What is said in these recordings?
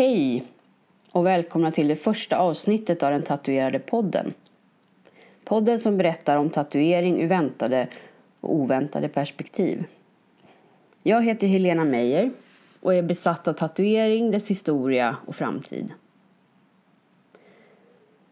Hej och välkomna till det första avsnittet av den tatuerade podden. Podden som berättar om tatuering ur väntade och oväntade perspektiv. Jag heter Helena Meyer och är besatt av tatuering, dess historia och framtid.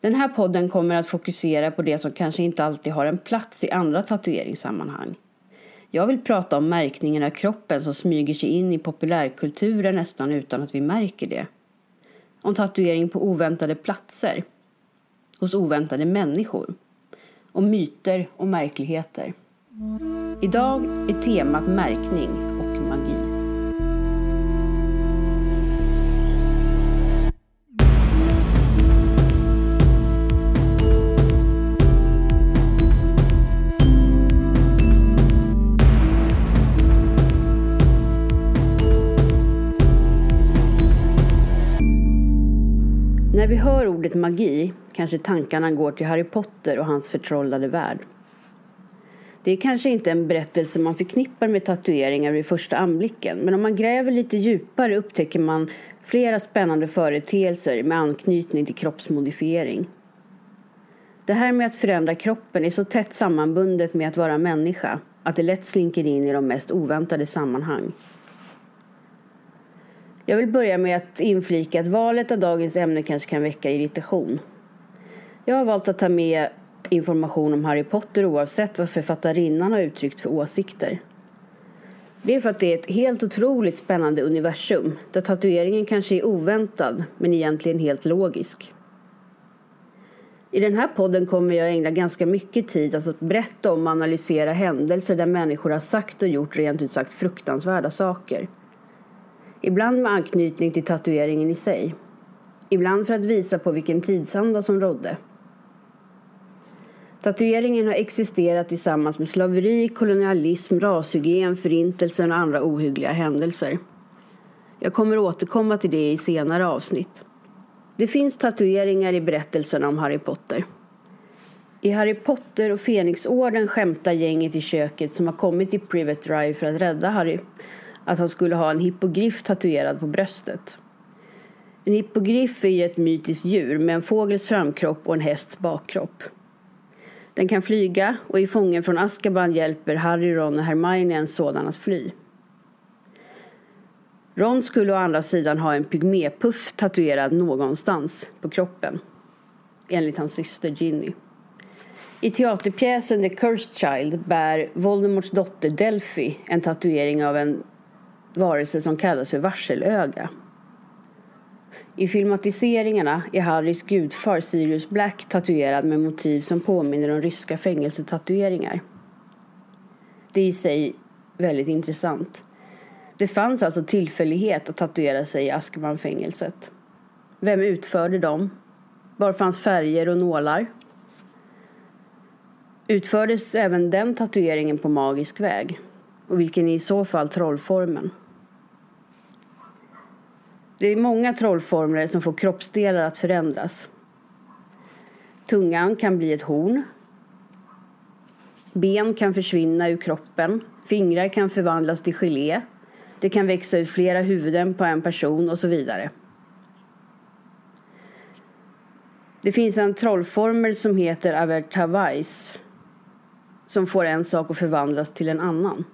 Den här podden kommer att fokusera på det som kanske inte alltid har en plats i andra tatueringssammanhang. Jag vill prata om märkningen av kroppen som smyger sig in i populärkulturen nästan utan att vi märker det. Om tatuering på oväntade platser, hos oväntade människor, om myter och märkligheter. Idag är temat märkning och magi. När vi hör ordet magi kanske tankarna går till Harry Potter och hans förtrollade värld. Det är kanske inte en berättelse man förknippar med tatueringar vid första anblicken, men om man gräver lite djupare upptäcker man flera spännande företeelser med anknytning till kroppsmodifiering. Det här med att förändra kroppen är så tätt sammanbundet med att vara människa att det lätt slinker in i de mest oväntade sammanhang. Jag vill börja med att inflika att valet av dagens ämne kanske kan väcka irritation. Jag har valt att ta med information om Harry Potter oavsett vad författarinnan har uttryckt för åsikter. Det är för att det är ett helt otroligt spännande universum där tatueringen kanske är oväntad men egentligen helt logisk. I den här podden kommer jag ägna ganska mycket tid att berätta om och analysera händelser där människor har sagt och gjort rent ut sagt fruktansvärda saker. Ibland med anknytning till tatueringen i sig. Ibland för att visa på vilken tidsanda som rådde. Tatueringen har existerat tillsammans med slaveri, kolonialism, rashygien, förintelsen och andra ohyggliga händelser. Jag kommer återkomma till det i senare avsnitt. Det finns tatueringar i berättelserna om Harry Potter. I Harry Potter och Fenix-orden skämtar gänget i köket som har kommit till Privet Drive för att rädda Harry, att han skulle ha en hippogriff tatuerad på bröstet. En hippogriff är ju ett mytiskt djur med en fågels framkropp och en hästs bakkropp. Den kan flyga och i fången från Askaban hjälper Harry, Ron och Hermione en sådan att fly. Ron skulle å andra sidan ha en pygmépuff tatuerad någonstans på kroppen, enligt hans syster Ginny. I teaterpjäsen The Cursed Child bär Voldemorts dotter Delphi en tatuering av en varelse som kallas för varselöga. I filmatiseringarna är Harrys gudfar Sirius Black tatuerad med motiv som påminner om ryska fängelsetatueringar. Det är i sig väldigt intressant. Det fanns alltså tillfällighet att tatuera sig i Azkaban-fängelset. Vem utförde dem? Var fanns färger och nålar? Utfördes även den tatueringen på magisk väg? Och vilken är i så fall trollformen? Det är många trollformler som får kroppsdelar att förändras. Tungan kan bli ett horn. Ben kan försvinna ur kroppen. Fingrar kan förvandlas till gelé. Det kan växa ur flera huvuden på en person och så vidare. Det finns en trollformel som heter Avertavais, som får en sak att förvandlas till en annan.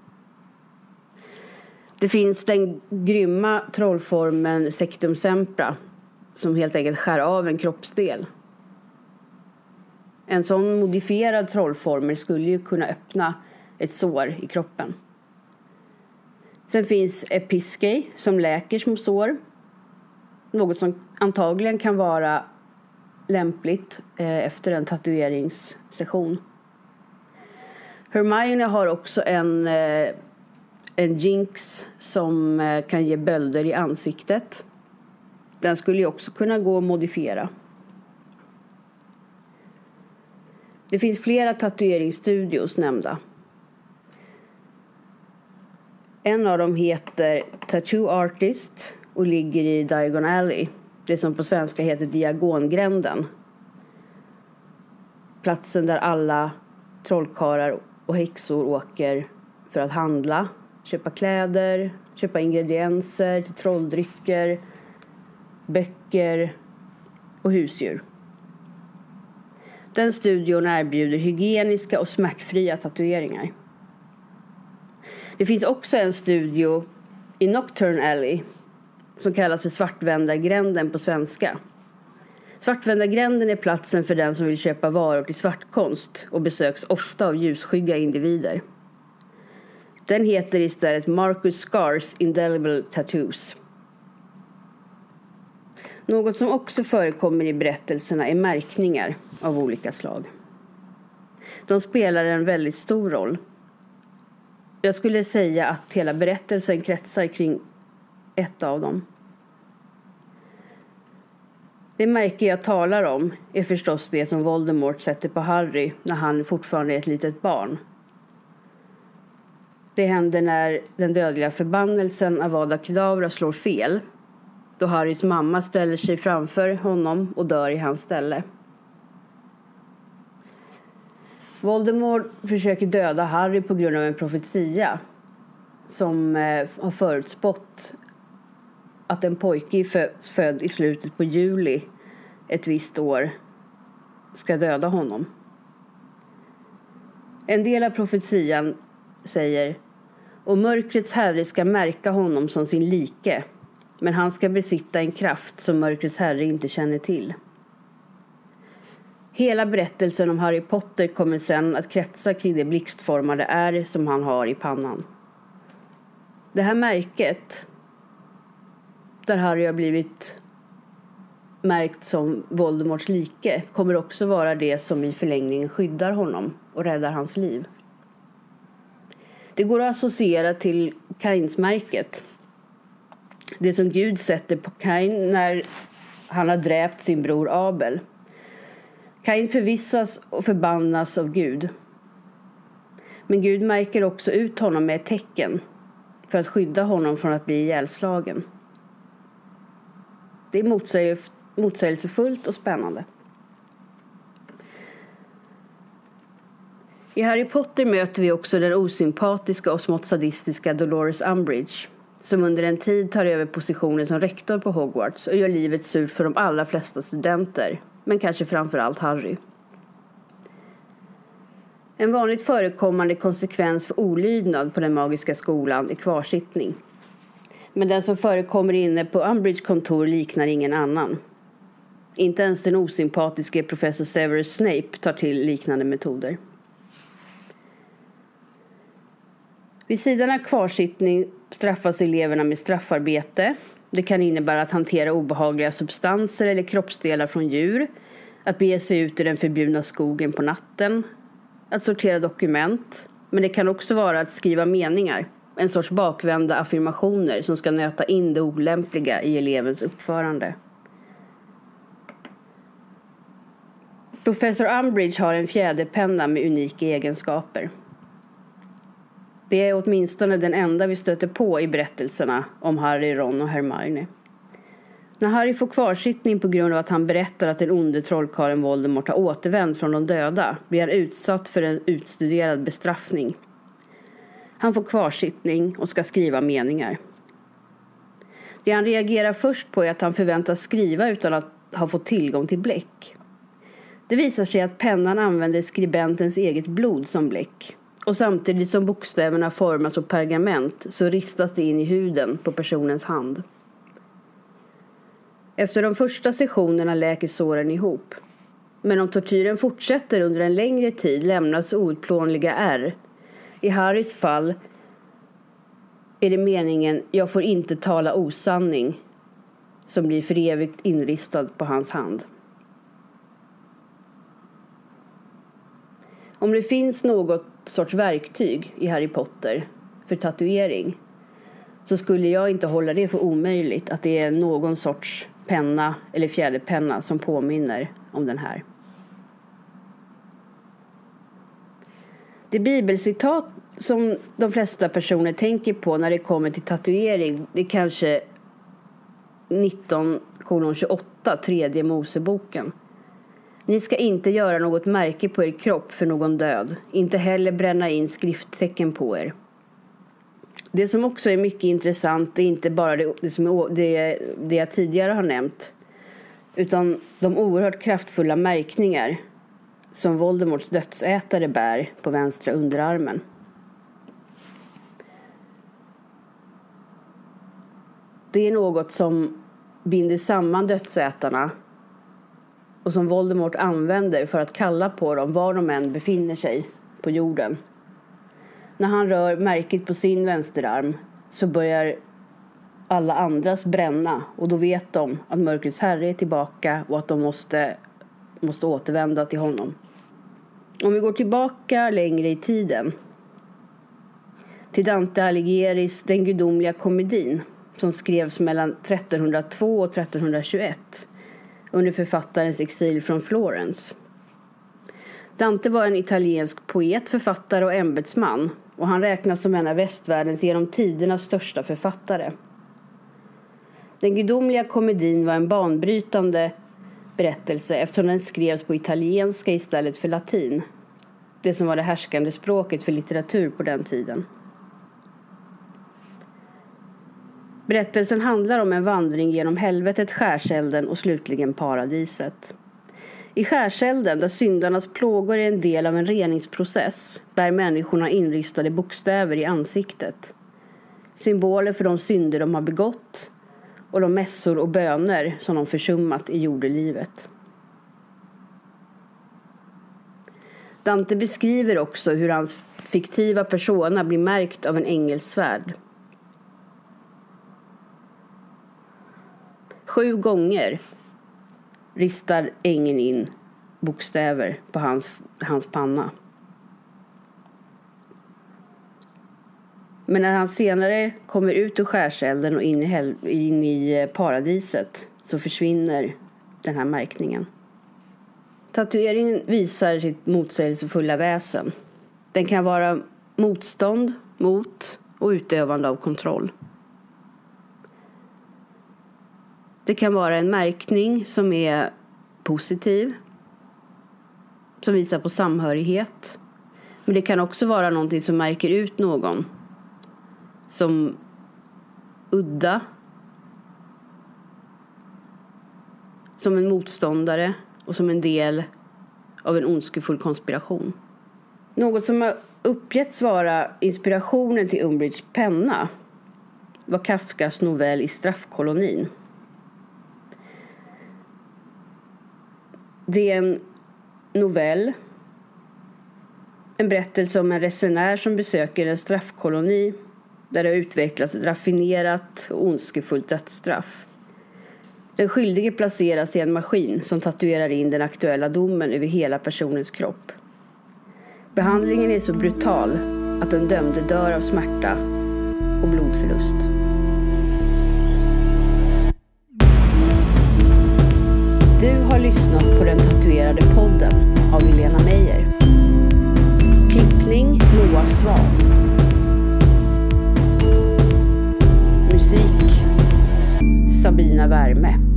Det finns den grymma trollformen Sectumsempra som helt enkelt skär av en kroppsdel. En sån modifierad trollformel skulle ju kunna öppna ett sår i kroppen. Sen finns Episkey som läker små sår. Något som antagligen kan vara lämpligt efter en tatueringssession. Hermione har också en jinx som kan ge bölder i ansiktet. Den skulle ju också kunna gå och modifiera. Det finns flera tatueringsstudios nämnda. En av dem heter Tattoo Artist och ligger i Diagon Alley. Det som på svenska heter Diagongränden. Platsen där alla trollkarlar och häxor åker för att handla, köpa kläder, köpa ingredienser till trolldrycker böcker och husdjur. Den studion erbjuder hygieniska och smärtfria tatueringar. Det finns också en studio i Nocturne Alley som kallas för Svartvända gränden på svenska. Svartvända gränden är platsen för den som vill köpa varor till svartkonst och besöks ofta av ljusskygga individer. Den heter istället Marcus Scars Indelible Tattoos. Något som också förekommer i berättelserna är märkningar av olika slag. De spelar en väldigt stor roll. Jag skulle säga att hela berättelsen kretsar kring ett av dem. Det märke jag talar om är förstås det som Voldemort sätter på Harry när han fortfarande är ett litet barn. Det händer när den dödliga förbannelsen Avada Kedavra slår fel, då Harrys mamma ställer sig framför honom och dör i hans ställe. Voldemort försöker döda Harry på grund av en profetia som har förutspått att en pojke född i slutet på juli ett visst år ska döda honom. En del av profetian säger: och mörkrets herre ska märka honom som sin like, men han ska besitta en kraft som mörkrets herre inte känner till. Hela berättelsen om Harry Potter kommer sedan att kretsa kring det blixtformade ärr som han har i pannan. Det här märket, där Harry har blivit märkt som Voldemorts like, kommer också vara det som i förlängningen skyddar honom och räddar hans liv. Det går att associera till Kainsmärket. Det som Gud sätter på Kain när han har dräpt sin bror Abel. Kain förvissas och förbannas av Gud. Men Gud märker också ut honom med ett tecken för att skydda honom från att bli ihjälslagen. Det är motsägelsefullt och spännande. I Harry Potter möter vi också den osympatiska och smått sadistiska Dolores Umbridge, som under en tid tar över positionen som rektor på Hogwarts och gör livet surt för de allra flesta studenter, men kanske framförallt Harry. En vanligt förekommande konsekvens för olydnad på den magiska skolan är kvarsittning. Men den som förekommer inne på Umbridge kontor liknar ingen annan. Inte ens den osympatiske professor Severus Snape tar till liknande metoder. Vid sidan av kvarsittning straffas eleverna med straffarbete. Det kan innebära att hantera obehagliga substanser eller kroppsdelar från djur, att bege sig ut i den förbjudna skogen på natten, att sortera dokument, men det kan också vara att skriva meningar, en sorts bakvända affirmationer som ska nöta in det olämpliga i elevens uppförande. Professor Umbridge har en fjäderpenna med unika egenskaper. Det är åtminstone den enda vi stöter på i berättelserna om Harry, Ron och Hermione. När Harry får kvarsittning på grund av att han berättar att den onde trollkarlen Voldemort har återvänt från de döda, blir han utsatt för en utstuderad bestraffning. Han får kvarsittning och ska skriva meningar. Det han reagerar först på är att han förväntas skriva utan att ha fått tillgång till bläck. Det visar sig att pennan använder skribentens eget blod som bläck. Och samtidigt som bokstäverna formas av pergament så ristas det in i huden på personens hand. Efter de första sessionerna läker såren ihop. Men om tortyren fortsätter under en längre tid lämnas outplånliga ärr. I Harrys fall är det meningen "jag får inte tala osanning" som blir för evigt inristad på hans hand. Om det finns något sorts verktyg i Harry Potter för tatuering, så skulle jag inte hålla det för omöjligt att det är någon sorts penna eller fjäderpenna som påminner om den här. Det bibelcitat som de flesta personer tänker på när det kommer till tatuering, det är kanske 19:28, tredje Moseboken. Ni ska inte göra något märke på er kropp för någon död, inte heller bränna in skrifttecken på er. Det som också är mycket intressant är inte bara det jag tidigare har nämnt, utan de oerhört kraftfulla märkningar som Voldemorts dödsätare bär på vänstra underarmen. Det är något som binder samman dödsätarna och som Voldemort använder för att kalla på dem var de än befinner sig på jorden. När han rör märket på sin vänsterarm så börjar alla andras bränna, och då vet de att mörkrets herre är tillbaka och att de måste återvända till honom. Om vi går tillbaka längre i tiden till Dante Alighieri's Den gudomliga komedin, som skrevs mellan 1302 och 1321 under författarens exil från Florens. Dante var en italiensk poet, författare och ämbetsman, och han räknas som en av västvärldens genom tidernas största författare. Den gudomliga komedin var en banbrytande berättelse eftersom den skrevs på italienska istället för latin, det som var det härskande språket för litteratur på den tiden. Berättelsen handlar om en vandring genom helvetet, skärselden och slutligen paradiset. I skärselden, där syndarnas plågor är en del av en reningsprocess, bär människorna inristade bokstäver i ansiktet. Symboler för de synder de har begått och de mässor och böner som de försummat i jordelivet. Dante beskriver också hur hans fiktiva persona blir märkt av en ängelsvärd. 7 gånger ristar ängeln in bokstäver på hans panna. Men när han senare kommer ut ur skärselden och in i paradiset så försvinner den här märkningen. Tatueringen visar sitt motsägelsefulla väsen. Den kan vara motstånd mot och utövande av kontroll. Det kan vara en märkning som är positiv, som visar på samhörighet. Men det kan också vara någonting som märker ut någon, som udda, som en motståndare och som en del av en ondskefull konspiration. Något som har uppgetts vara inspirationen till Umbridge penna var Kafkas novell I straffkolonin. Det är en novell, en berättelse om en resenär som besöker en straffkoloni där det har utvecklats ett raffinerat och ondskefullt dödsstraff. Den skyldige placeras i en maskin som tatuerar in den aktuella domen över hela personens kropp. Behandlingen är så brutal att den dömde dör av smärta och blodförlust. Du har lyssnat på Den tatuerade podden av Helena Meyer. Klippning Noah Swan. Musik Sabina Värme.